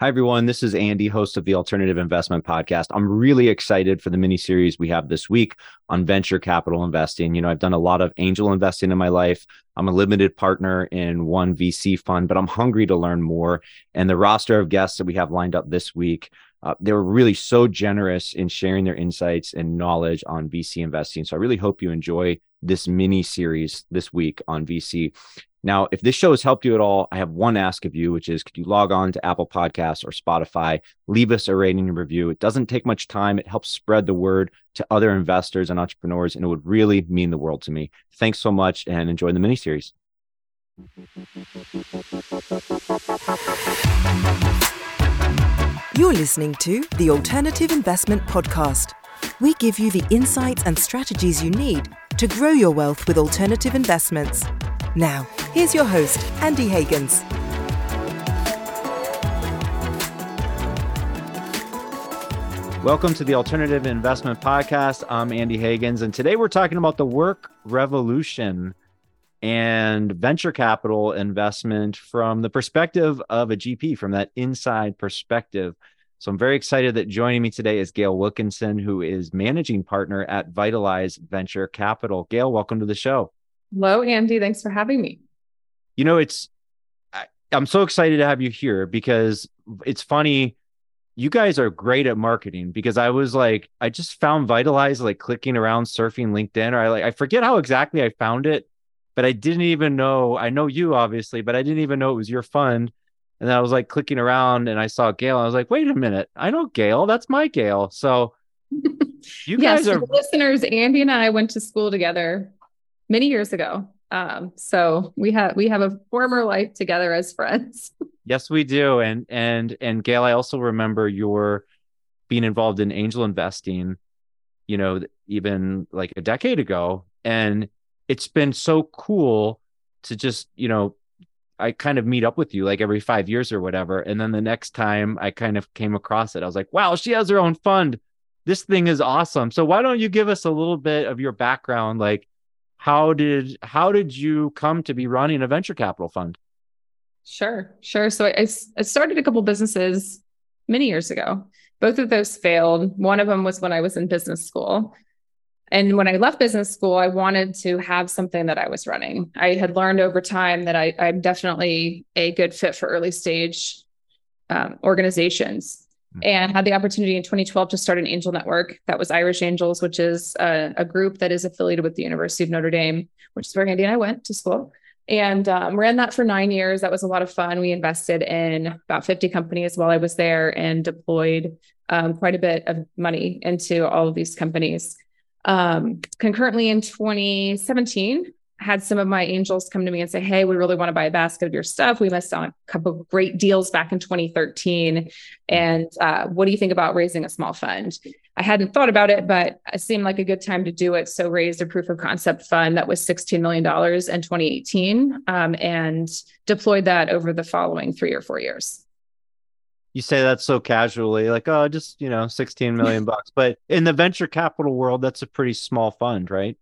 Hi, everyone. This is Andy, host of the Alternative Investment Podcast. I'm really excited for the mini-series we have this week on venture capital investing. You know, I've done a lot of angel investing in my life. I'm a limited partner in one VC fund, but I'm hungry to learn more. And the roster of guests that we have lined up this week, they were really so generous in sharing their insights and knowledge on VC investing. So I really hope you enjoy this mini-series this week on VC. Now, if this show has helped you at all, I have one ask of you, which is could you log on to Apple Podcasts or Spotify, leave us a rating and review. It doesn't take much time. It helps spread the word to other investors and entrepreneurs, and it would really mean the world to me. Thanks so much and enjoy the miniseries. You're listening to the Alternative Investment Podcast. We give you the insights and strategies you need to grow your wealth with alternative investments. Now, here's your host, Andy Hagans. Welcome to the Alternative Investment Podcast. I'm Andy Hagans, and today we're talking about the work revolution and venture capital investment from the perspective of a GP, from that inside perspective. So I'm very excited that joining me today is Gale Wilkinson, who is managing partner at Vitalize Venture Capital. Gale, welcome to the show. Hello, Andy. Thanks for having me. You know, I'm so excited to have you here because it's funny. You guys are great at marketing because I was like, I just found Vitalize like clicking around, surfing LinkedIn, or I forget how exactly I found it, but I didn't even know. I know you obviously, but I didn't even know it was your fund. And then I was like clicking around and I saw Gale. I was like, wait a minute. I know Gale. That's my Gale. So you guys are listeners. Andy and I went to school together many years ago. So we have a former life together as friends. Yes, we do. And Gale, I also remember your being involved in angel investing, you know, even like a decade ago. And it's been so cool to just, you know, I kind of meet up with you like every 5 years or whatever. And then the next time I kind of came across it, I was like, wow, she has her own fund. This thing is awesome. So why don't you give us a little bit of your background? Like, how did you come to be running a venture capital fund? Sure. So I started a couple businesses many years ago. Both of those failed. One of them was when I was in business school. And when I left business school, I wanted to have something that I was running. I had learned over time that I'm definitely a good fit for early stage organizations. And had the opportunity in 2012 to start an angel network that was Irish Angels, which is a group that is affiliated with the University of Notre Dame, which is where Andy and I went to school, and ran that for 9 years. That was a lot of fun. We invested in about 50 companies while I was there and deployed quite a bit of money into all of these companies. Concurrently in 2017, I had some of my angels come to me and say, hey, we really want to buy a basket of your stuff. We missed on a couple of great deals back in 2013. And what do you think about raising a small fund? I hadn't thought about it, but it seemed like a good time to do it. So raised a proof of concept fund that was $16 million in 2018 and deployed that over the following 3 or 4 years. You say that so casually, like, oh, just, you know, 16 million bucks. But in the venture capital world, that's a pretty small fund, right?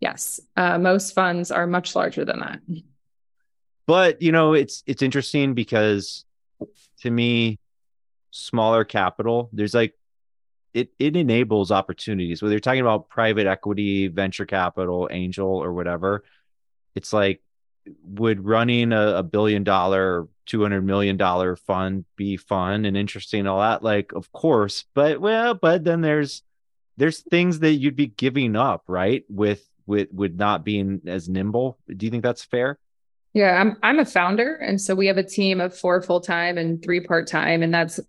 Yes. Most funds are much larger than that. But, you know, it's interesting because to me, smaller capital, there's like, it enables opportunities, whether you're talking about private equity, venture capital, angel or whatever. It's like, would running a $1 billion, $200 million fund be fun and interesting and all that? Like, of course, but then there's things that you'd be giving up, right? With not being as nimble. Do you think that's fair? Yeah, I'm a founder. And so we have a team of 4 full-time and 3 part-time. And that's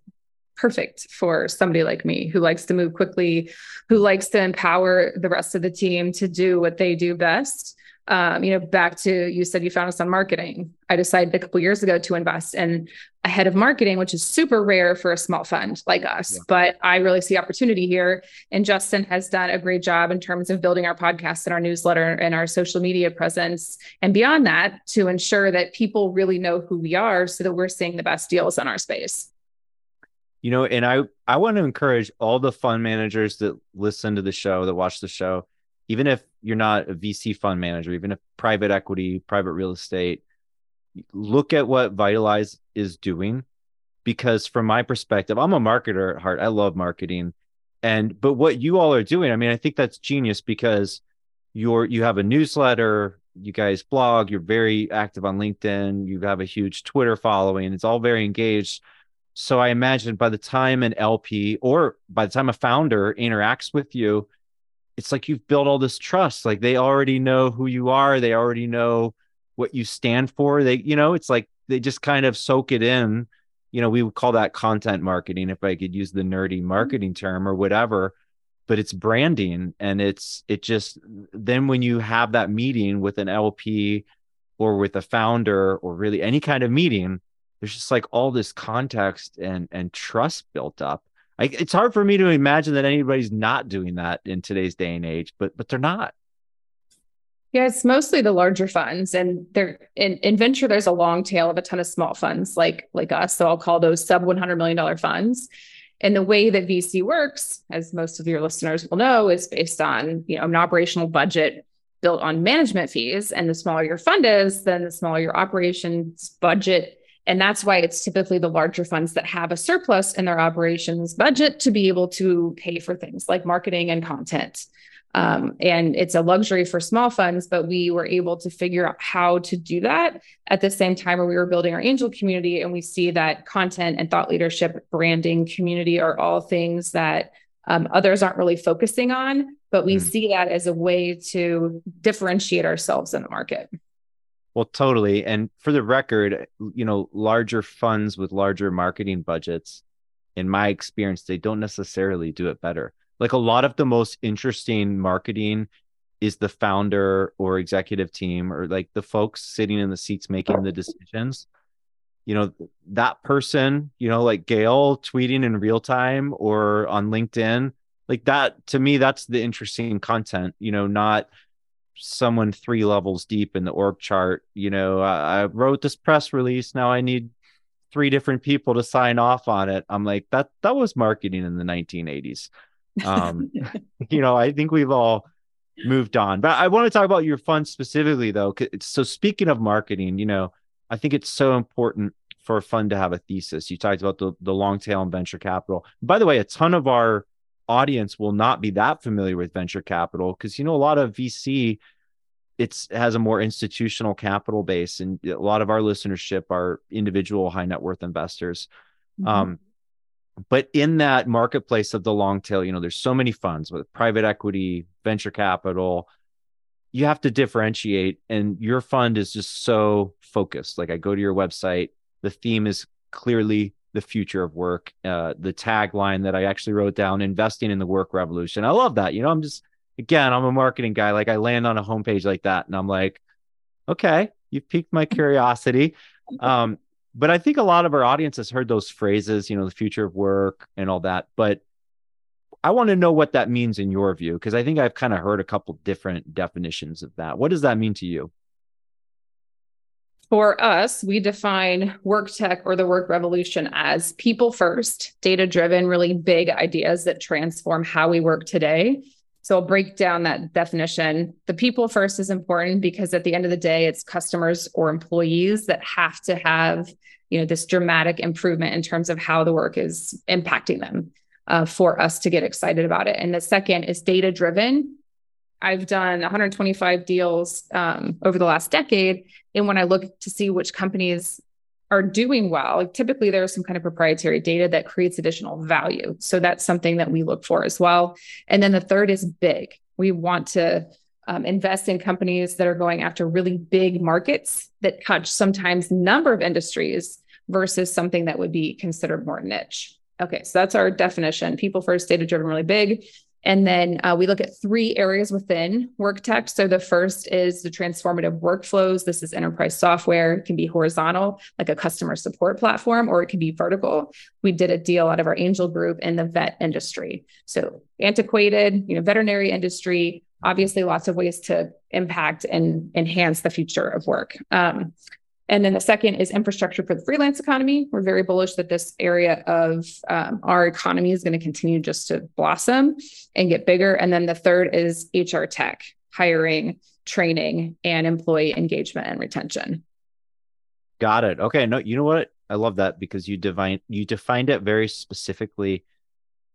perfect for somebody like me who likes to move quickly, who likes to empower the rest of the team to do what they do best. You know, back to, you said you found us on marketing. I decided a couple of years ago to invest in a head of marketing, which is super rare for a small fund like us, yeah. But I really see opportunity here. And Justin has done a great job in terms of building our podcast and our newsletter and our social media presence. And beyond that, to ensure that people really know who we are so that we're seeing the best deals in our space. You know, and I want to encourage all the fund managers that listen to the show, that watch the show, even if you're not a VC fund manager, even if private equity, private real estate, look at what Vitalize is doing because from my perspective, I'm a marketer at heart. I love marketing. But what you all are doing, I mean, I think that's genius, because you have a newsletter, you guys blog, you're very active on LinkedIn, you have a huge Twitter following, it's all very engaged. So I imagine by the time an LP or by the time a founder interacts with you, it's like you've built all this trust. Like they already know who you are. They already know what you stand for. It's like they just kind of soak it in. We would call that content marketing if I could use the nerdy marketing term or whatever, but it's branding. And then when you have that meeting with an LP or with a founder or really any kind of meeting, there's just like all this context and trust built up. It's hard for me to imagine that anybody's not doing that in today's day and age, but they're not. Yeah, it's mostly the larger funds, and they're in venture. There's a long tail of a ton of small funds like us. So I'll call those sub $100 million funds. And the way that VC works, as most of your listeners will know, is based on an operational budget built on management fees. And the smaller your fund is, then the smaller your operations budget. And that's why it's typically the larger funds that have a surplus in their operations budget to be able to pay for things like marketing and content. And it's a luxury for small funds, but we were able to figure out how to do that at the same time where we were building our angel community. And we see that content and thought leadership, branding, community are all things that others aren't really focusing on, but we see that as a way to differentiate ourselves in the market. Well, totally. And for the record, larger funds with larger marketing budgets, in my experience, they don't necessarily do it better. Like a lot of the most interesting marketing is the founder or executive team, or like the folks sitting in the seats making the decisions. That person, like Gale tweeting in real time or on LinkedIn, like that, to me, that's the interesting content, not someone 3 levels deep in the org chart. I wrote this press release. Now I need 3 different people to sign off on it. I'm like, that was marketing in the 1980s. I think we've all moved on, but I want to talk about your fund specifically though. So speaking of marketing, I think it's so important for a fund to have a thesis. You talked about the long tail and venture capital. By the way, a ton of our audience will not be that familiar with venture capital because, a lot of VC, has a more institutional capital base. And a lot of our listenership are individual high net worth investors. Mm-hmm. But in that marketplace of the long tail, there's so many funds with private equity, venture capital, you have to differentiate. And your fund is just so focused. Like I go to your website, the theme is clearly the future of work. The tagline that I actually wrote down, investing in the work revolution. I love that. I'm a marketing guy. Like I land on a homepage like that and I'm like, okay, you've piqued my curiosity. But I think a lot of our audience has heard those phrases, the future of work and all that. But I want to know what that means in your view, because I think I've kind of heard a couple different definitions of that. What does that mean to you? For us, we define work tech or the work revolution as people first, data-driven, really big ideas that transform how we work today. So I'll break down that definition. The people first is important because at the end of the day, it's customers or employees that have to have, this dramatic improvement in terms of how the work is impacting them for us to get excited about it. And the second is data-driven. I've done 125 deals over the last decade. And when I look to see which companies are doing well, like typically there's some kind of proprietary data that creates additional value. So that's something that we look for as well. And then the third is big. We want to invest in companies that are going after really big markets that touch sometimes number of industries versus something that would be considered more niche. Okay, so that's our definition. People first, data-driven, really big. And then we look at 3 areas within work tech. So the first is the transformative workflows. This is enterprise software. It can be horizontal, like a customer support platform, or it can be vertical. We did a deal out of our angel group in the vet industry. So antiquated, veterinary industry, obviously lots of ways to impact and enhance the future of work. And then the second is infrastructure for the freelance economy. We're very bullish that this area of our economy is going to continue just to blossom and get bigger. And then the third is HR tech, hiring, training, and employee engagement and retention. Got it. Okay. No, you know what? I love that because you defined it very specifically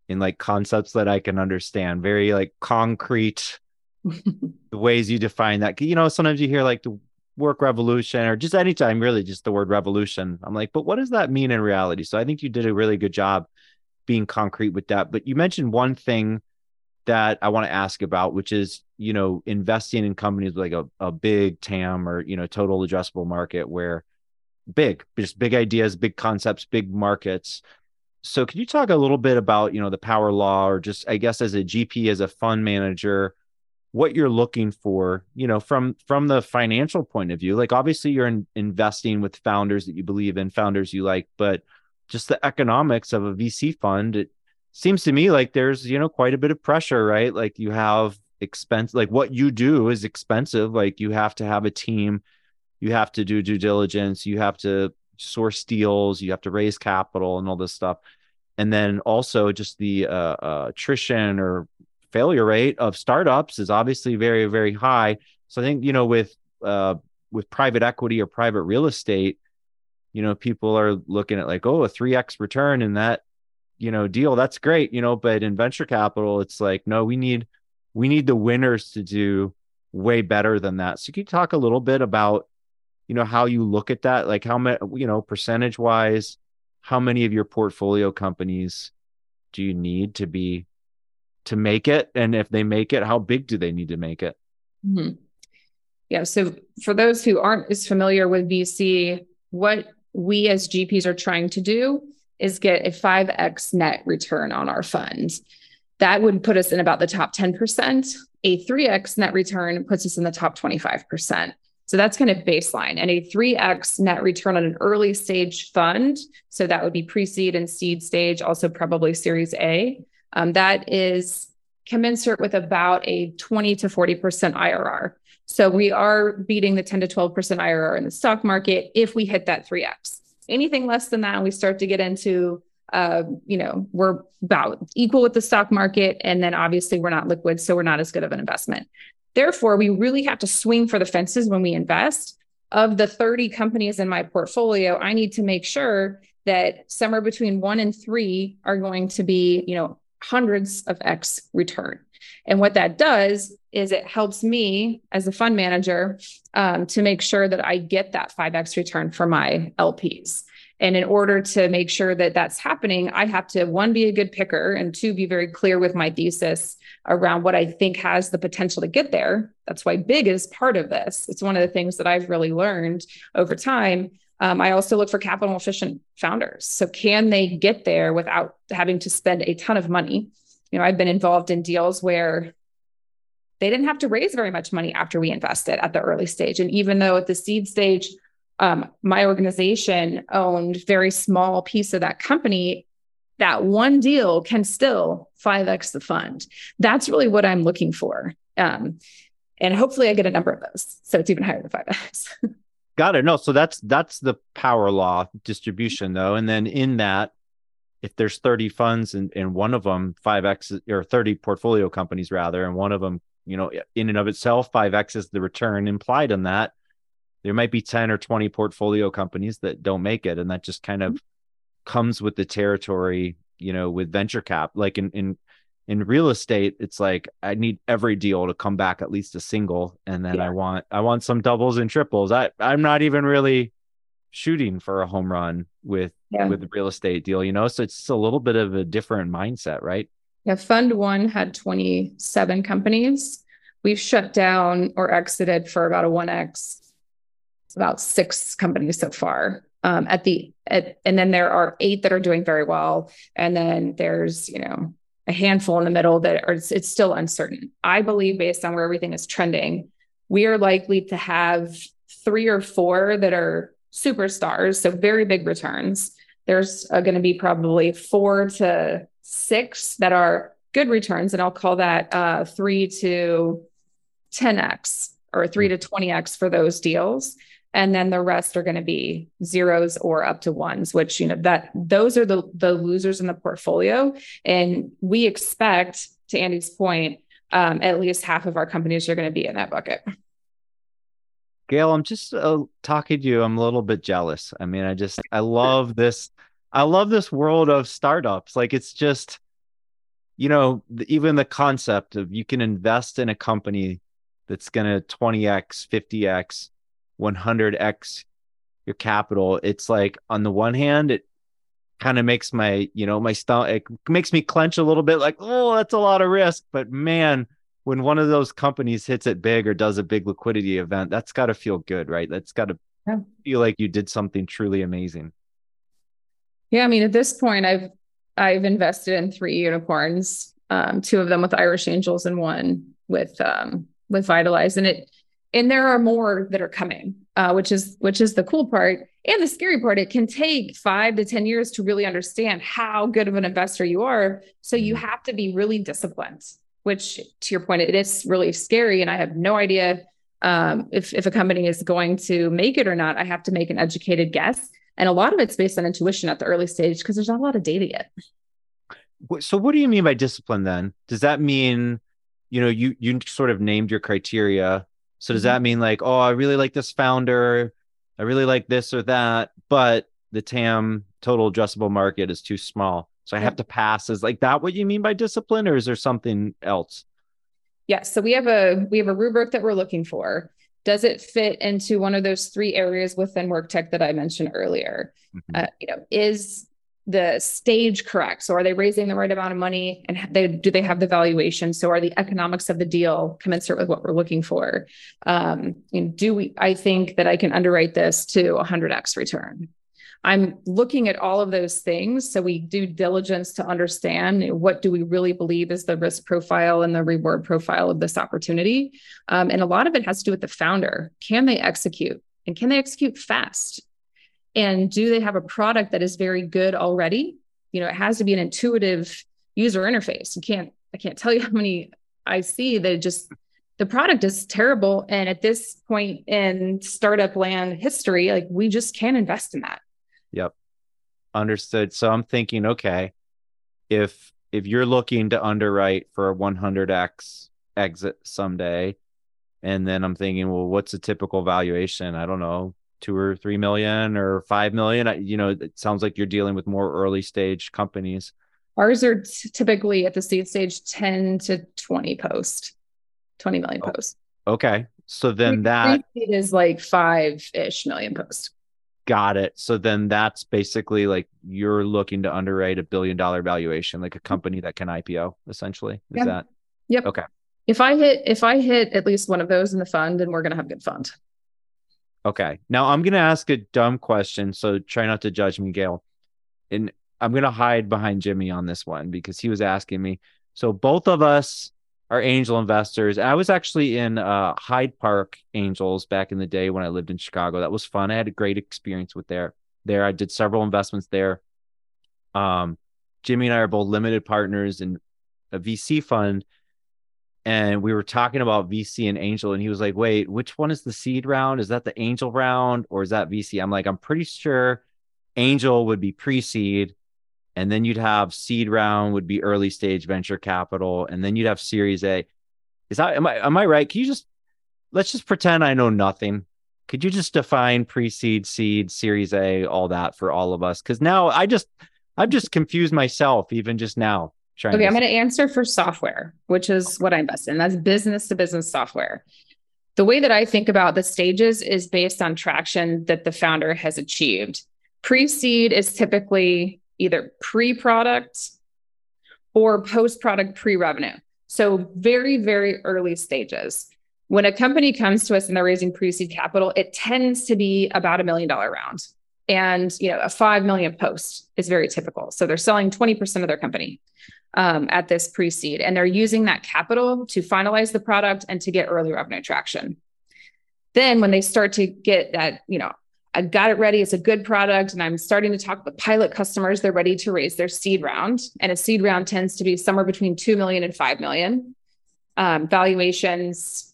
in like concepts that I can understand, very like concrete the ways you define that. You know, sometimes you hear like the work revolution or just anytime really just the word revolution. I'm like, but what does that mean in reality? So I think you did a really good job being concrete with that. But you mentioned one thing that I want to ask about, which is, you know, investing in companies like a big TAM or, you know, total addressable market where just big ideas, big concepts, big markets. So could you talk a little bit about, you know, the power law or just, I guess, as a GP, as a fund manager, what you're looking for, you know, from the financial point of view? Like, obviously you're investing with founders that you believe in, founders you like, but just the economics of a VC fund, it seems to me like there's, you know, quite a bit of pressure, right? Like you have expense, like what you do is expensive. Like you have to have a team, you have to do due diligence, you have to source deals, you have to raise capital and all this stuff. And then also just the attrition or failure rate of startups is obviously very, very high. So I think, you know, with private equity or private real estate, you know, people are looking at like, oh, a 3x return in that, you know, deal. That's great, you know, but in venture capital, it's like, no, we need the winners to do way better than that. So can you talk a little bit about, you know, how you look at that, like how many, you know, percentage wise, how many of your portfolio companies do you need to make it? And if they make it, how big do they need to make it? Mm-hmm. Yeah. So for those who aren't as familiar with VC, what we as GPs are trying to do is get a 5x net return on our funds. That would put us in about the top 10%. A 3x net return puts us in the top 25%. So that's kind of baseline. And a 3x net return on an early stage fund, so that would be pre-seed and seed stage, also probably Series A, that is commensurate with about a 20 to 40% IRR. So we are beating the 10 to 12% IRR in the stock market if we hit that 3x. Anything less than that, we start to get into, you know, we're about equal with the stock market. And then obviously we're not liquid, so we're not as good of an investment. Therefore, we really have to swing for the fences when we invest. Of the 30 companies in my portfolio, I need to make sure that somewhere between 1 and 3 are going to be, you know, hundreds of X return. And what that does is it helps me as a fund manager to make sure that I get that 5X return for my LPs. And in order to make sure that that's happening, I have to, 1, be a good picker, and 2, be very clear with my thesis around what I think has the potential to get there. That's why big is part of this. It's one of the things that I've really learned over time. I also look for capital efficient founders. So can they get there without having to spend a ton of money? You know, I've been involved in deals where they didn't have to raise very much money after we invested at the early stage. And even though at the seed stage, my organization owned a very small piece of that company, that one deal can still 5X the fund. That's really what I'm looking for. And hopefully I get a number of those. So it's even higher than 5X. Got it. No, so that's the power law distribution though. And then in that, if there's 30 funds and one of them 5X, or 30 portfolio companies rather, and one of them, you know, in and of itself, 5X is the return implied on that, there might be 10 or 20 portfolio companies that don't make it. And that just kind of comes with the territory, you know, with venture cap. Like in real estate, it's like, I need every deal to come back at least a single. And then I want some doubles and triples. I'm not even really shooting for a home run with the real estate deal, you know? So it's a little bit of a different mindset, right? Yeah. Fund 1 had 27 companies. We've shut down or exited for about a 1X, about 6 companies so far. And then there are 8 that are doing very well. And then there's, you know, a handful in the middle that are, it's still uncertain. I believe based on where everything is trending, we are likely to have 3 or 4 that are superstars. So very big returns. There's going to be probably 4 to 6 that are good returns. And I'll call that 3 to 10X or 3 to 20X for those deals. And then the rest are going to be 0s or up to 1s, which, you know, those are the losers in the portfolio. And we expect, to Andy's point, at least half of our companies are going to be in that bucket. Gale, I'm just talking to you. I'm a little bit jealous. I mean, I love this. I love this world of startups. Like, it's just, you know, even the concept of you can invest in a company that's going to 20x, 50x, 100x your capital. It's like, on the one hand, it kind of makes my stomach, it makes me clench a little bit, like, oh, that's a lot of risk. But man, when one of those companies hits it big or does a big liquidity event, that's got to feel good, right? That's got to feel like you did something truly amazing. Yeah. I mean, at this point, I've invested in 3 unicorns, two of them with Irish Angels and one with Vitalize. And there are more that are coming, which is the cool part and the scary part. It can take 5 to 10 years to really understand how good of an investor you are. So you have to be really disciplined, which, to your point, it is really scary. And I have no idea if a company is going to make it or not. I have to make an educated guess. And a lot of it's based on intuition at the early stage because there's not a lot of data yet. So what do you mean by discipline then? Does that mean, you sort of named your criteria. So does that mean like, oh, I really like this founder, I really like this or that, but the TAM, total addressable market, is too small, so I have to pass? Is like that what you mean by discipline, or is there something else? Yeah. So we have a rubric that we're looking for. Does it fit into one of those 3 areas within work tech that I mentioned earlier? Is the stage correct? So are they raising the right amount of money, and do they have the valuation? So are the economics of the deal commensurate with what we're looking for? I think that I can underwrite this to 100x return. I'm looking at all of those things. So we do diligence to understand what do we really believe is the risk profile and the reward profile of this opportunity. And a lot of it has to do with the founder. Can they execute, and can they execute fast? And do they have a product that is very good already? It has to be an intuitive user interface. I can't tell you how many I see that the product is terrible. And at this point in startup land history, like, we just can't invest in that. Yep. Understood. So I'm thinking, okay, if you're looking to underwrite for a 100x exit someday, and then I'm thinking, well, what's a typical valuation? I don't know, 2 or 3 million or 5 million. It sounds like you're dealing with more early stage companies. Ours are typically at the seed stage, 10 to 20 post, 20 million post. Okay. So then that is like 5-ish million post. Got it. So then that's basically like you're looking to underwrite a $1 billion valuation, like a company that can IPO essentially. Is that? Yep. Okay. If I hit at least one of those in the fund, then we're going to have a good fund. Okay. Now I'm going to ask a dumb question, so try not to judge me, Gale. And I'm going to hide behind Jimmy on this one because he was asking me. So both of us are angel investors. I was actually in Hyde Park Angels back in the day when I lived in Chicago. That was fun. I had a great experience with there. I did several investments there. Jimmy and I are both limited partners in a VC fund. And we were talking about VC and angel, and he was like, wait, which one is the seed round? Is that the angel round or is that VC? I'm like, I'm pretty sure angel would be pre-seed, and then you'd have seed round would be early stage venture capital, and then you'd have series A. Is that, am I right? Can you let's just pretend I know nothing. Could you just define pre-seed, seed, series A, all that for all of us? Because now I've just confused myself even just now. Okay, I'm going to answer for software, which is what I invest in. That's business to business software. The way that I think about the stages is based on traction that the founder has achieved. Pre-seed is typically either pre-product or post-product pre-revenue. So very, very early stages. When a company comes to us and they're raising pre-seed capital, it tends to be about $1 million round. And a 5 million post is very typical. So they're selling 20% of their company at this pre-seed, and they're using that capital to finalize the product and to get early revenue traction. Then when they start to get that, I got it ready, it's a good product, and I'm starting to talk with pilot customers, they're ready to raise their seed round. And a seed round tends to be somewhere between 2 million and 5 million. Valuations,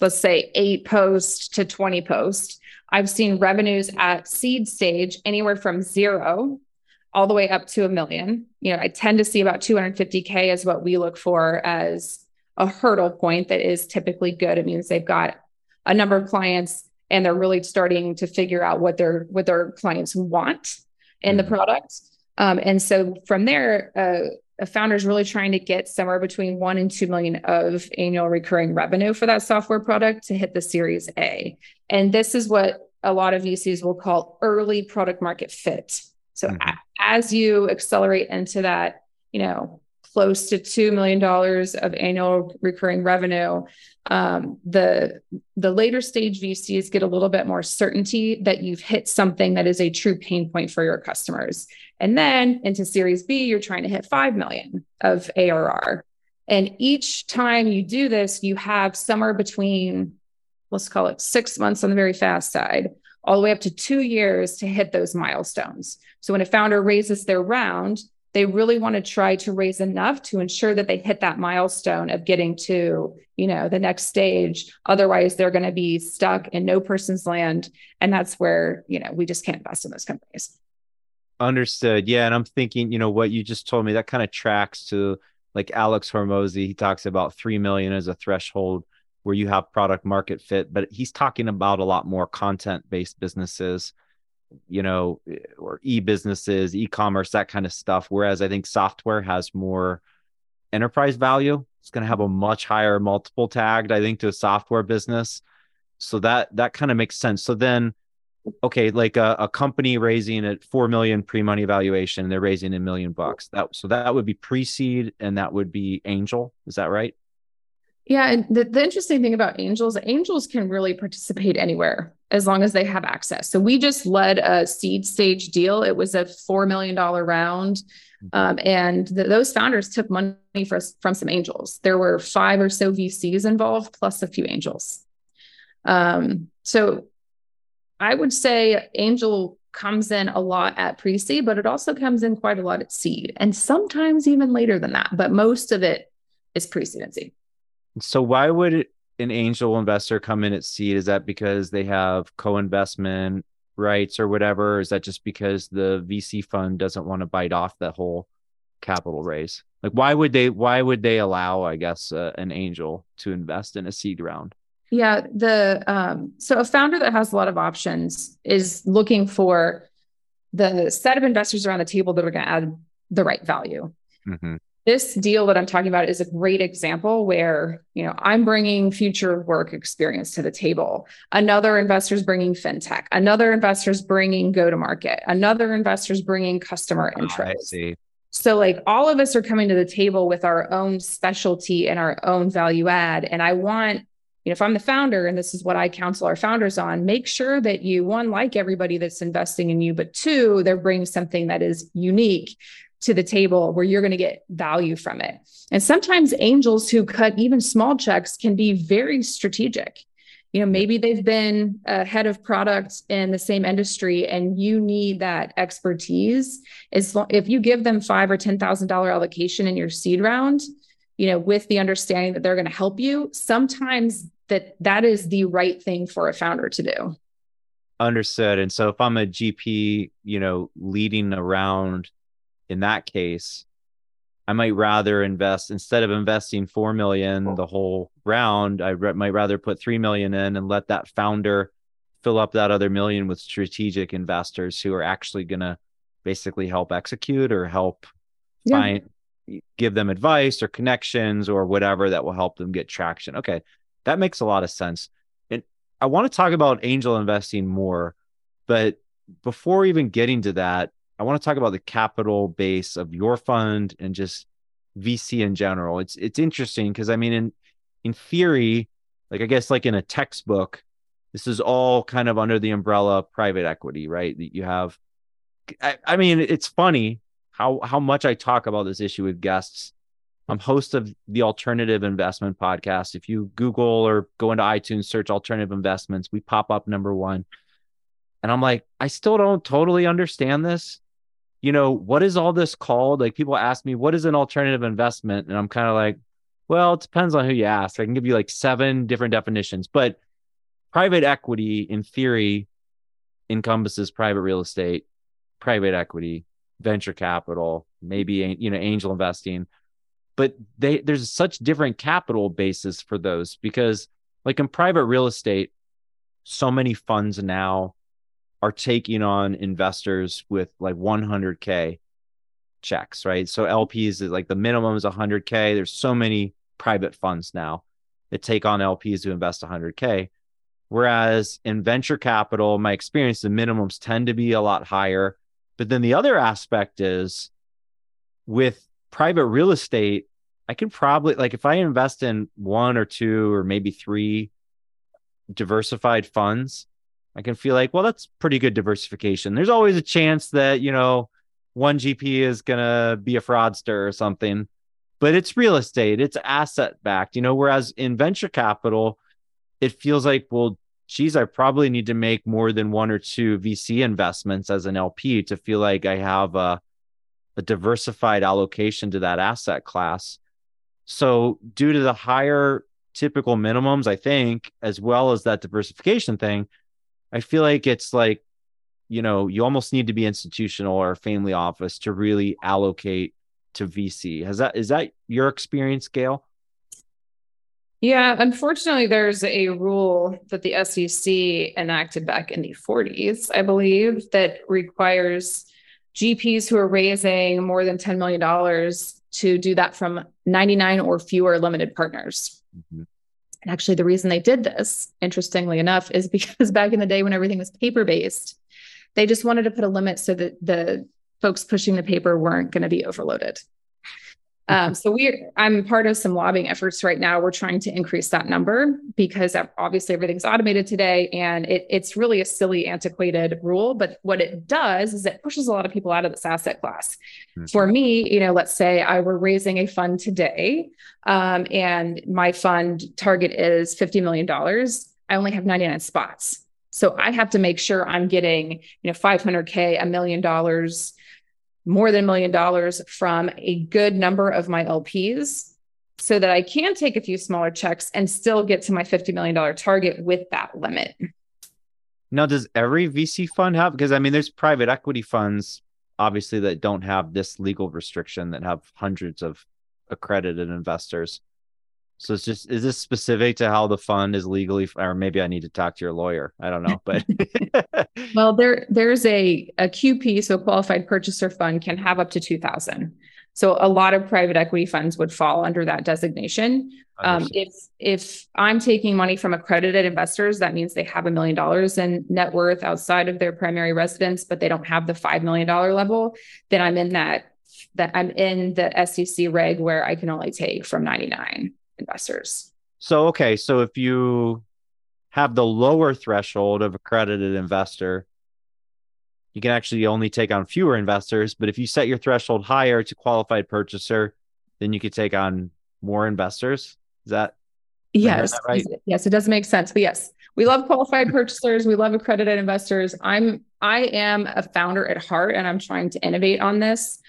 let's say 8 post to 20 post. I've seen revenues at seed stage anywhere from 0 all the way up to $1 million. I tend to see about 250K is what we look for as a hurdle point that is typically good. It means they've got a number of clients and they're really starting to figure out what their clients want in the product. And so from there, a founder is really trying to get somewhere between $1 and $2 million of annual recurring revenue for that software product to hit the Series A. And this is what a lot of VCs will call early product market fit. So as you accelerate into that, close to $2 million of annual recurring revenue, the later stage VCs get a little bit more certainty that you've hit something that is a true pain point for your customers. And then into Series B, you're trying to hit $5 million of ARR. And each time you do this, you have somewhere between, let's call it 6 months on the very fast side, all the way up to 2 years to hit those milestones. So when a founder raises their round, they really want to try to raise enough to ensure that they hit that milestone of getting to, the next stage. Otherwise, they're going to be stuck in no person's land. And that's where, we just can't invest in those companies. Understood. Yeah. And I'm thinking, what you just told me, that kind of tracks to like Alex Hormozy. He talks about $3 million as a threshold where you have product market fit, but he's talking about a lot more content-based businesses, or e-businesses, e-commerce, that kind of stuff. Whereas I think software has more enterprise value. It's going to have a much higher multiple tagged, I think, to a software business. So that kind of makes sense. So then, okay, like a company raising at $4 million pre-money valuation, they're raising $1 million. So that would be pre-seed and that would be angel. Is that right? Yeah. And the interesting thing about angels can really participate anywhere as long as they have access. So we just led a seed stage deal. It was a $4 million round. And those founders took money from some angels. There were 5 or so VCs involved, plus a few angels. So I would say angel comes in a lot at pre-seed, but it also comes in quite a lot at seed. And sometimes even later than that, but most of it is pre-seed and seed. So why would an angel investor come in at seed? Is that because they have co-investment rights or whatever? Or is that just because the VC fund doesn't want to bite off that whole capital raise? Like, why would they allow, I guess, an angel to invest in a seed round? Yeah. So a founder that has a lot of options is looking for the set of investors around the table that are going to add the right value. Mm-hmm. This deal that I'm talking about is a great example where, I'm bringing future work experience to the table. Another investor's bringing fintech. Another investor's bringing go-to-market. Another investor's bringing customer interest. I see. So like all of us are coming to the table with our own specialty and our own value add. And I want, if I'm the founder, and this is what I counsel our founders on, make sure that you, one, like everybody that's investing in you, but two, they're bringing something that is unique to the table where you're going to get value from it. And sometimes angels who cut even small checks can be very strategic. Maybe they've been a head of product in the same industry and you need that expertise. If you give them $5,000 or $10,000 allocation in your seed round, with the understanding that they're going to help you, sometimes that is the right thing for a founder to do. Understood. And so if I'm a GP, leading around, in that case, I might rather invest, instead of investing $4 million the whole round, I might rather put $3 million in and let that founder fill up that other $1 million with strategic investors who are actually going to basically help execute or help give them advice or connections or whatever that will help them get traction. Okay, that makes a lot of sense. And I want to talk about angel investing more, but before even getting to that, I want to talk about the capital base of your fund and just VC in general. It's interesting because I mean, in theory, like I guess like in a textbook, this is all kind of under the umbrella of private equity, right? That you have. I mean, it's funny how much I talk about this issue with guests. I'm host of the Alternative Investment Podcast. If you Google or go into iTunes, search alternative investments, we pop up number one. And I'm like, I still don't totally understand this. What is all this called? Like people ask me, what is an alternative investment? And I'm kind of like, well, it depends on who you ask. I can give you like 7 different definitions, but private equity in theory encompasses private real estate, private equity, venture capital, maybe, angel investing, but there's such different capital bases for those because like in private real estate, so many funds now are taking on investors with like 100K checks, right? So LPs is like the minimum is 100K. There's so many private funds now that take on LPs who invest 100K. Whereas in venture capital, my experience, the minimums tend to be a lot higher. But then the other aspect is with private real estate, I can probably, like if I invest in one or two or maybe three diversified funds, I can feel like, well, that's pretty good diversification. There's always a chance that, you know, one GP is going to be a fraudster or something, but it's real estate, it's asset backed, you know, whereas in venture capital, it feels like, well, geez, I probably need to make more than one or two VC investments as an LP to feel like I have a diversified allocation to that asset class. So due to the higher typical minimums, I think, as well as that diversification thing, I feel like it's like, you know, you almost need to be institutional or family office to really allocate to VC. Is that your experience, Gale? Yeah, unfortunately, there's a rule that the SEC enacted back in the 40s, I believe, that requires GPs who are raising more than $10 million to do that from 99 or fewer limited partners. Mm-hmm. And actually, the reason they did this, interestingly enough, is because back in the day when everything was paper-based, they just wanted to put a limit so that the folks pushing the paper weren't going to be overloaded. I'm part of some lobbying efforts right now. We're trying to increase that number because obviously everything's automated today, and it's really a silly, antiquated rule. But what it does is it pushes a lot of people out of this asset class. Mm-hmm. For me, you know, let's say I were raising a fund today, and my fund target is $50 million. I only have 99 spots. So I have to make sure I'm getting, you know, $500K, $1 million, more than $1 million from a good number of my LPs so that I can take a few smaller checks and still get to my $50 million target with that limit. Now, does every VC fund have, because I mean, there's private equity funds, obviously, that don't have this legal restriction that have hundreds of accredited investors. So it's just, is this specific to how the fund is legally, or maybe I need to talk to your lawyer. I don't know, but. Well, there's a QP, so a qualified purchaser fund can have up to 2,000. So a lot of private equity funds would fall under that designation. If I'm taking money from accredited investors, that means they have $1 million in net worth outside of their primary residence, but they don't have the $5 million level, then I'm in that I'm in the SEC reg where I can only take from 99 investors. So, okay. So if you have the lower threshold of accredited investor, you can actually only take on fewer investors. But if you set your threshold higher to qualified purchaser, then you could take on more investors. Is that? Yes. That right? Yes. It does make sense. But yes, we love qualified purchasers. We love accredited investors. I am a founder at heart, and I'm trying to innovate on this.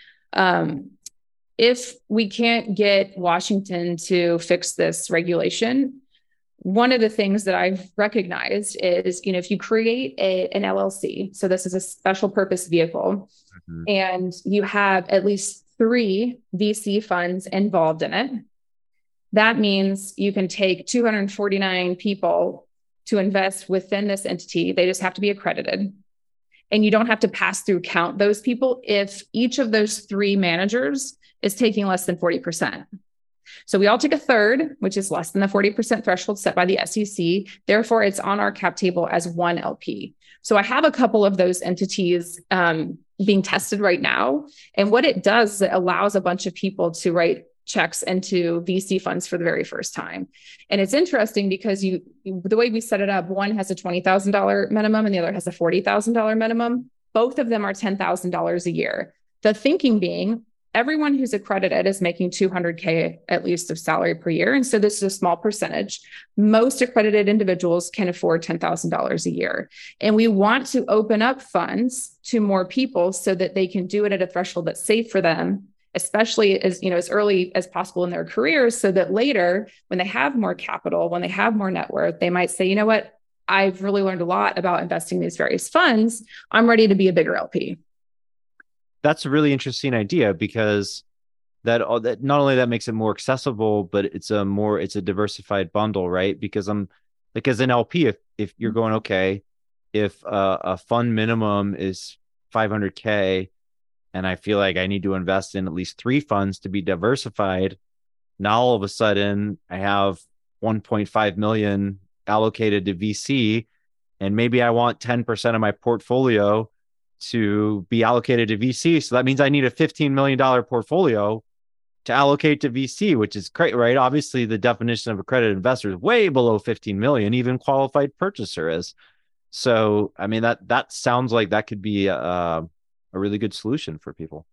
If we can't get Washington to fix this regulation, one of the things that I've recognized is, you know, if you create an LLC, so this is a special purpose vehicle, mm-hmm. and you have at least 3 VC funds involved in it, that means you can take 249 people to invest within this entity. They just have to be accredited. And you don't have to pass through count those people if each of those 3 managers is taking less than 40%. So we all take a third, which is less than the 40% threshold set by the SEC. Therefore, it's on our cap table as one LP. So I have a couple of those entities being tested right now. And what it does is it allows a bunch of people to write checks into VC funds for the very first time. And it's interesting because the way we set it up, one has a $20,000 minimum and the other has a $40,000 minimum. Both of them are $10,000 a year. The thinking being, everyone who's accredited is making $200K at least of salary per year. And so this is a small percentage. Most accredited individuals can afford $10,000 a year. And we want to open up funds to more people so that they can do it at a threshold that's safe for them, especially as, you know, as early as possible in their careers, so that later when they have more capital, when they have more net worth, they might say, you know what, I've really learned a lot about investing in these various funds. I'm ready to be a bigger LP. That's a really interesting idea, because that not only that makes it more accessible, but it's a diversified bundle, right? Because I'm Like as an LP, if you're going, okay, if a fund minimum is 500K and I feel like I need to invest in at least 3 funds to be diversified, now all of a sudden I have 1.5 million allocated to VC, and maybe I want 10% of my portfolio to be allocated to VC. So that means I need a $15 million portfolio to allocate to VC, which is great, right? Obviously, the definition of accredited investor is way below 15 million, even qualified purchaser is. So, I mean, that sounds like that could be a really good solution for people.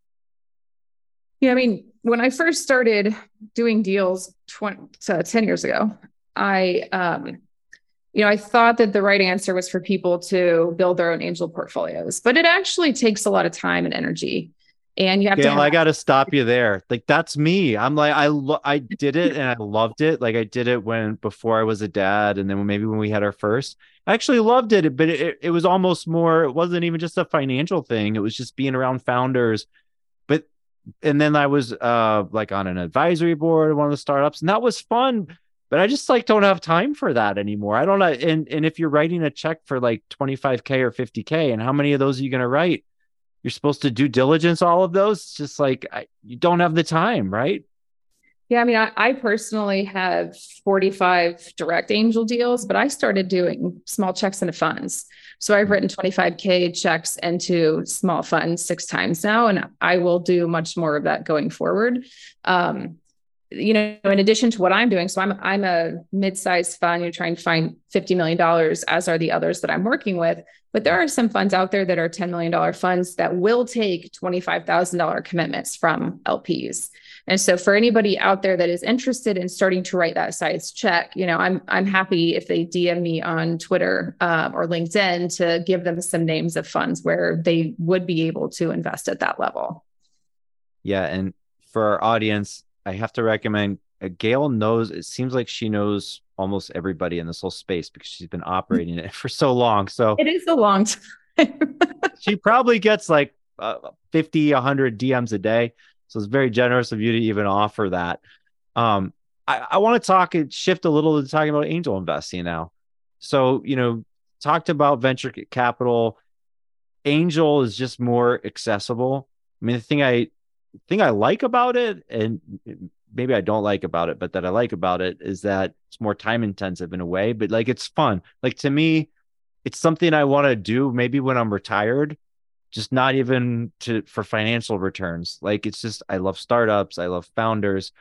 Yeah, I mean, when I first started doing deals 10 years ago, I thought that the right answer was for people to build their own angel portfolios, but it actually takes a lot of time and energy. And you have to. I got to stop you there. Like that's me. I'm like, I did it and I loved it. Like I did it before I was a dad, and then maybe when we had our first, I actually loved it. But it was almost more. It wasn't even just a financial thing. It was just being around founders. But and then I was like on an advisory board of one of the startups, and that was fun. But I just like don't have time for that anymore. I don't know. And if you're writing a check for like $25K or $50K, and how many of those are you going to write? You're supposed to due diligence all of those. It's just like you don't have the time, right? Yeah, I mean, I personally have 45 direct angel deals, but I started doing small checks into funds. So I've written 25K checks into small funds 6 times now, and I will do much more of that going forward. In addition to what I'm doing, so I'm a mid-sized fund. You try and find $50 million, as are the others that I'm working with. But there are some funds out there that are $10 million funds that will take $25,000 commitments from LPs. And so for anybody out there that is interested in starting to write that size check, I'm happy if they DM me on Twitter or LinkedIn to give them some names of funds where they would be able to invest at that level. Yeah. And for our audience, I have to recommend Gale knows, it seems like she knows almost everybody in this whole space because she's been operating it for so long. So it is a long time. She probably gets like 50, 100 DMs a day. So it's very generous of you to even offer that. I want to shift a little to talking about angel investing now. So, talked about venture capital. Angel is just more accessible. I mean, the thing I like about it, and maybe I don't like about it, but that I like about it is that it's more time intensive in a way, but like, it's fun. Like to me, it's something I want to do maybe when I'm retired, just not even for financial returns. Like it's just, I love startups. I love founders.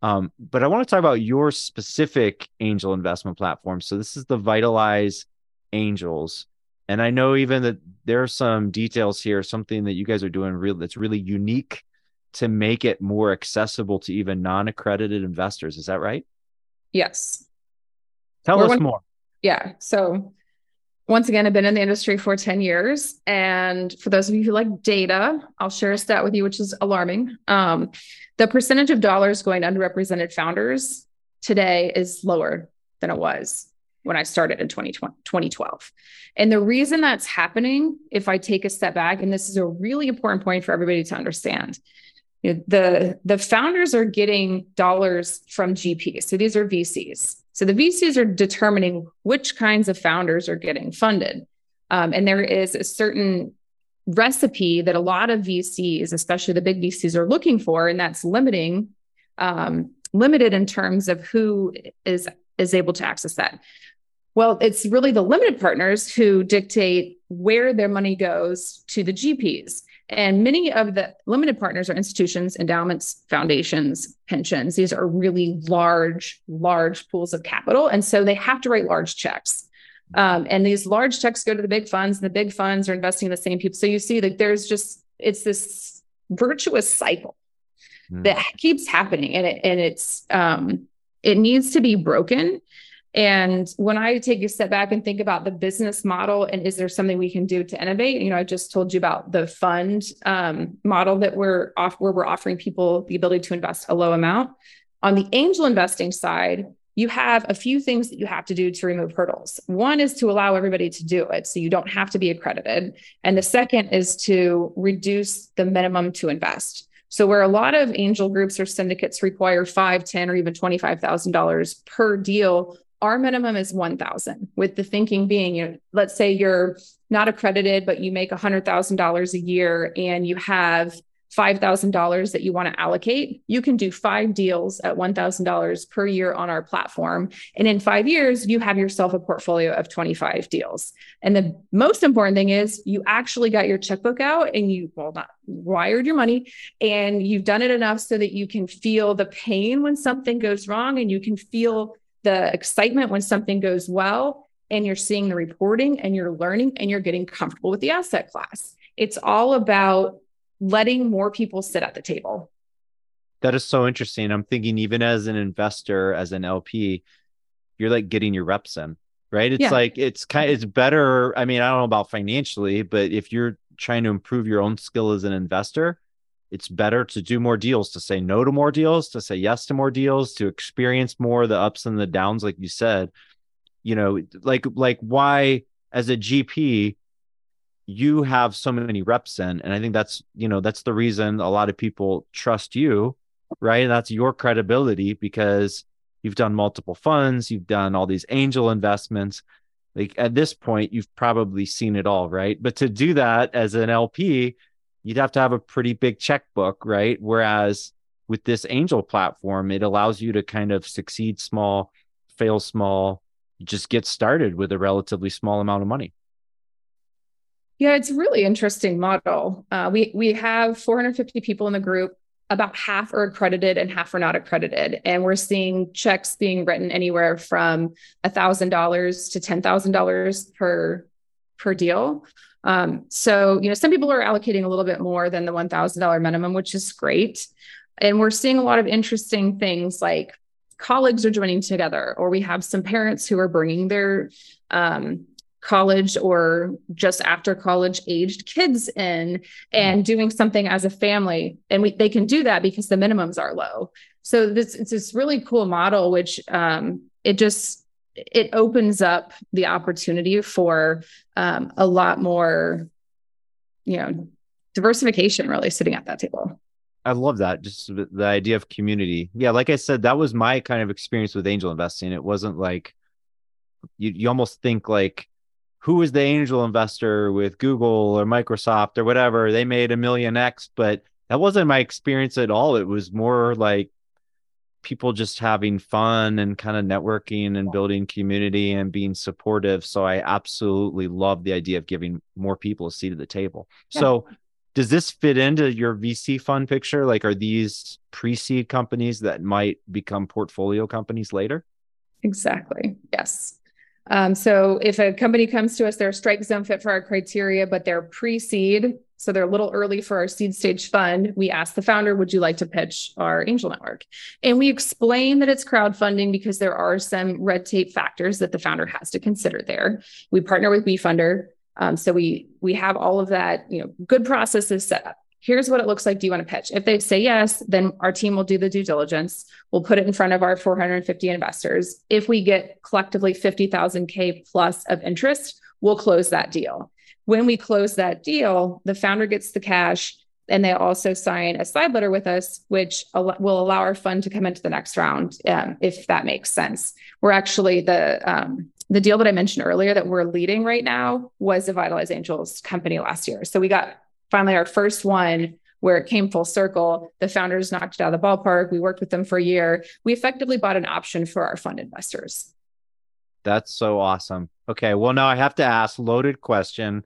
But I want to talk about your specific angel investment platform. So this is the Vitalize Angels. And I know even that there are some details here, something that you guys are doing that's really unique to make it more accessible to even non-accredited investors. Is that right? Yes. Tell us more. Yeah. So once again, I've been in the industry for 10 years. And for those of you who like data, I'll share a stat with you, which is alarming. The percentage of dollars going to underrepresented founders today is lower than it was when I started in 2012. And the reason that's happening, if I take a step back, and this is a really important point for everybody to understand, the founders are getting dollars from GPs. So these are VCs. So the VCs are determining which kinds of founders are getting funded. And there is a certain recipe that a lot of VCs, especially the big VCs, are looking for, and that's limited in terms of who is able to access that. Well, it's really the limited partners who dictate where their money goes to the GPs. And many of the limited partners are institutions, endowments, foundations, pensions. These are really large, large pools of capital. And so they have to write large checks. And these large checks go to the big funds, and the big funds are investing in the same people. So you see that it's this virtuous cycle that keeps happening. It needs to be broken. And when I take a step back and think about the business model and is there something we can do to innovate? I just told you about the fund model that where we're offering people the ability to invest a low amount. On the angel investing side, you have a few things that you have to do to remove hurdles. One is to allow everybody to do it so you don't have to be accredited. And the second is to reduce the minimum to invest. So where a lot of angel groups or syndicates require $5, $10, or even $25,000 per deal, our minimum is 1,000, with the thinking being, you know, let's say you're not accredited, but you make $100,000 a year and you have $5,000 that you want to allocate. You can do 5 deals at $1,000 per year on our platform. And in 5 years, you have yourself a portfolio of 25 deals. And the most important thing is you actually got your checkbook out and you, well, not wired your money, and you've done it enough so that you can feel the pain when something goes wrong, and you can feel the excitement when something goes well, and you're seeing the reporting and you're learning and you're getting comfortable with the asset class. It's all about letting more people sit at the table. That is so interesting. I'm thinking even as an investor, as an LP, you're like getting your reps in, right? It's like, it's kind of, it's better. I mean, I don't know about financially, but if you're trying to improve your own skill as an investor, it's better to do more deals, to say no to more deals, to say yes to more deals, to experience more the ups and the downs. Like you said, you know, like why as a GP, you have so many reps in. And I think that's, you know, that's the reason a lot of people trust you, right? That's your credibility, because you've done multiple funds, you've done all these angel investments. Like at this point, you've probably seen it all, right? But to do that as an LP, you'd have to have a pretty big checkbook, right? Whereas with this angel platform, it allows you to kind of succeed small, fail small, just get started with a relatively small amount of money. Yeah, it's a really interesting model. We have 450 people in the group. About half are accredited and half are not accredited. And we're seeing checks being written anywhere from $1,000 to $10,000 per deal. So, you know, some people are allocating a little bit more than the $1,000 minimum, which is great. And we're seeing a lot of interesting things, like colleagues are joining together, or we have some parents who are bringing their college or just after college aged kids in and doing something as a family. And they can do that because the minimums are low. So it's this really cool model, which it opens up the opportunity for a lot more, you know, diversification really sitting at that table. I love that. Just the idea of community. Yeah. Like I said, that was my kind of experience with angel investing. It wasn't like, you almost think like, who is the angel investor with Google or Microsoft or whatever? They made $1 million X, but that wasn't my experience at all. It was more like people just having fun and kind of networking and building community and being supportive. So I absolutely love the idea of giving more people a seat at the table. Yeah. So does this fit into your VC fund picture? Like, are these pre-seed companies that might become portfolio companies later? Exactly. Yes. So if a company comes to us, they're a strike zone fit for our criteria, but they're pre-seed, so they're a little early for our seed stage fund, we ask the founder, would you like to pitch our angel network? And we explain that it's crowdfunding because there are some red tape factors that the founder has to consider there. We partner with WeFunder. So we have all of that, you know, good processes set up. Here's what it looks like. Do you want to pitch? If they say yes, then our team will do the due diligence. We'll put it in front of our 450 investors. If we get collectively 50,000K plus of interest, we'll close that deal. When we close that deal, the founder gets the cash, and they also sign a side letter with us, which will allow our fund to come into the next round, if that makes sense. We're actually the deal that I mentioned earlier that we're leading right now was a Vitalize Angels company last year. So we got finally our first one where it came full circle. The founders knocked it out of the ballpark. We worked with them for a year. We effectively bought an option for our fund investors. That's so awesome. Okay. Well, now I have to ask, loaded question.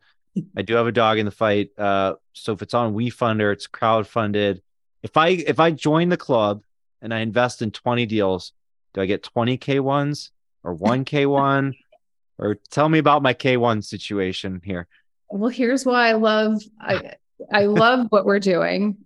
I do have a dog in the fight. So if it's on WeFunder, it's crowdfunded. If I join the club and I invest in 20 deals, do I get 20K ones or one K one? Or tell me about my K1 situation here. Well, here's why I love what we're doing.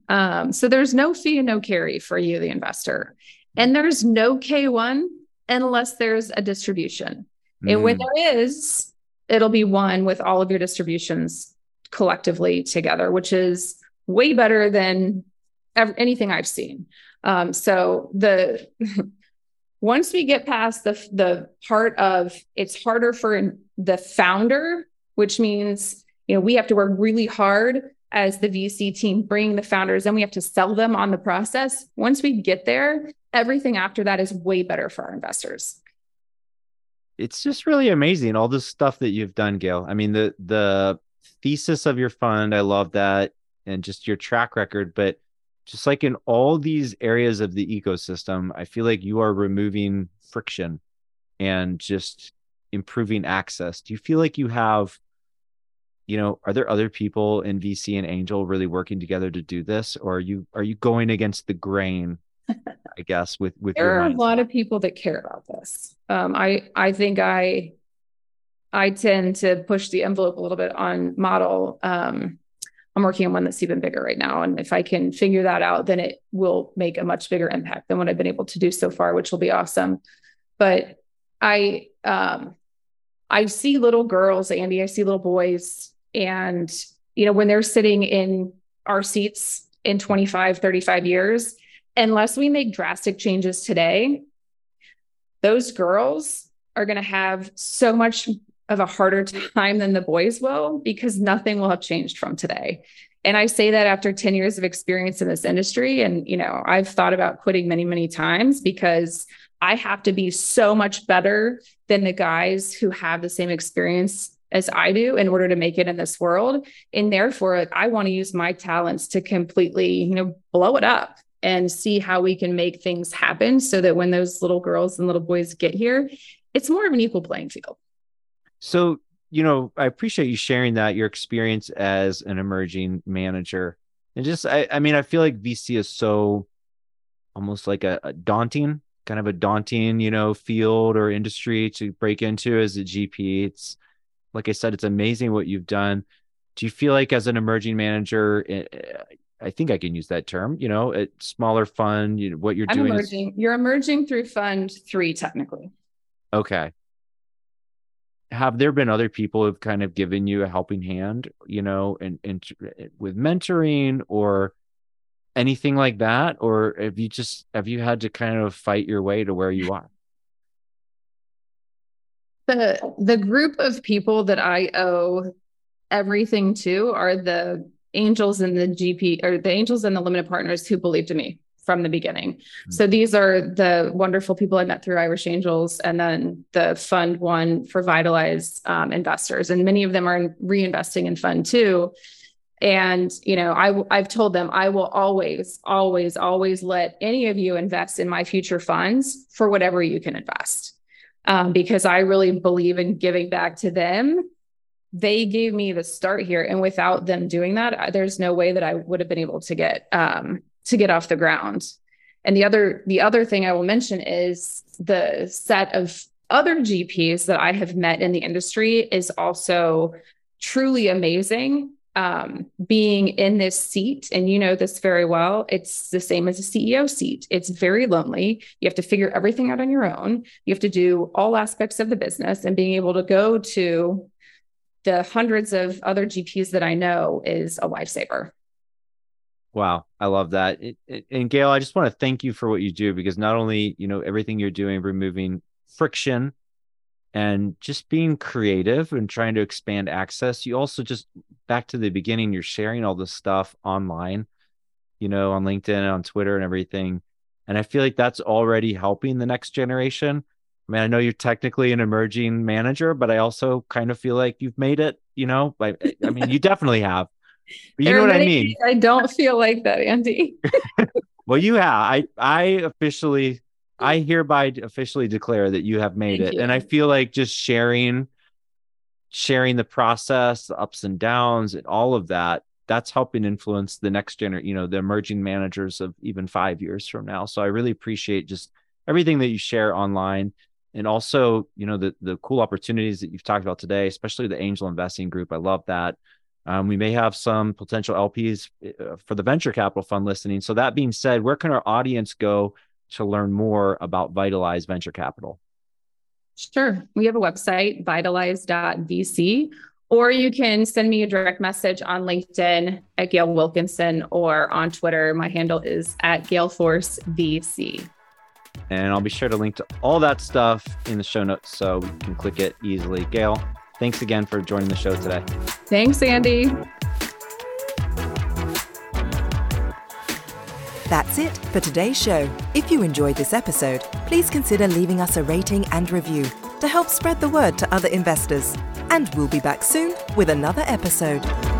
So there's no fee and no carry for you, the investor. And there's no K1 unless there's a distribution. And when there is, it'll be one with all of your distributions collectively together, which is way better than anything I've seen. So the... Once we get past the part of it's harder for the founder, which means, you know, we have to work really hard as the VC team, bring the founders, and we have to sell them on the process. Once we get there, everything after that is way better for our investors. it's just really amazing, all this stuff that you've done, Gale. I mean, the thesis of your fund, I love that, and just your track record. But just like in all these areas of the ecosystem, I feel like you are removing friction and just improving access. Do you feel like you have, you know, are there other people in VC and Angel really working together to do this? Or are you going against the grain, I guess, with there your are mindset? A lot of people that care about this. I think I tend to push the envelope a little bit on model. I'm working on one that's even bigger right now. And if I can figure that out, then it will make a much bigger impact than what I've been able to do so far, which will be awesome. But I see little girls, Andy, I see little boys. And, you know, when they're sitting in our seats in 25, 35 years, unless we make drastic changes today, those girls are going to have so much of a harder time than the boys will, because nothing will have changed from today. And I say that after 10 years of experience in this industry. And, you know, I've thought about quitting many, many times because I have to be so much better than the guys who have the same experience as I do in order to make it in this world. And therefore, I want to use my talents to completely, you know, blow it up and see how we can make things happen so that when those little girls and little boys get here, it's more of an equal playing field. So, you know, I appreciate you sharing that, your experience as an emerging manager. And just, I mean, I feel like VC is so almost like a daunting, you know, field or industry to break into as a GP. It's, like I said, it's amazing what you've done. Do you feel like as an emerging manager, I think I can use that term, you know, a smaller fund, you know, what you're doing. You're emerging through fund 3, technically. Okay. Have there been other people who've kind of given you a helping hand, you know, and with mentoring or anything like that? Or have you had to kind of fight your way to where you are? The group of people that I owe everything to are the angels and the GP, or the angels and the limited partners who believed in me from the beginning. Mm-hmm. So these are the wonderful people I met through Irish Angels, and then the fund 1 for Vitalize investors. And many of them are reinvesting in fund 2. And, you know, I've told them, I will always, always, always let any of you invest in my future funds for whatever you can invest. Because I really believe in giving back to them. They gave me the start here. And without them doing that, there's no way that I would have been able to get off the ground. And the other thing I will mention is the set of other GPs that I have met in the industry is also truly amazing. Being in this seat, and you know this very well, it's the same as a CEO seat. It's very lonely. You have to figure everything out on your own. You have to do all aspects of the business, and being able to go to the hundreds of other GPs that I know is a lifesaver. Wow. I love that. And Gale, I just want to thank you for what you do, because not only, you know, everything you're doing, removing friction and just being creative and trying to expand access. You also just, back to the beginning, you're sharing all this stuff online, you know, on LinkedIn and on Twitter and everything. And I feel like that's already helping the next generation. I mean, I know you're technically an emerging manager, but I also kind of feel like you've made it, you know, like, I mean, you definitely have. But you know what I mean? I don't feel like that, Andy. Well, you have. I hereby officially declare that you have made it. And I feel like just sharing the process, the ups and downs and all of that, that's helping influence the next generation, you know, the emerging managers of even 5 years from now. So I really appreciate just everything that you share online. And also, you know, the cool opportunities that you've talked about today, especially the angel investing group. I love that. We may have some potential LPs for the venture capital fund listening. So that being said, where can our audience go to learn more about Vitalize Venture Capital? Sure. We have a website, vitalize.vc, or you can send me a direct message on LinkedIn at Gale Wilkinson, or on Twitter. My handle is at GaleForceVC. And I'll be sure to link to all that stuff in the show notes so we can click it easily. Gale, thanks again for joining the show today. Thanks, Andy. That's it for today's show. If you enjoyed this episode, please consider leaving us a rating and review. to help spread the word to other investors. And we'll be back soon with another episode.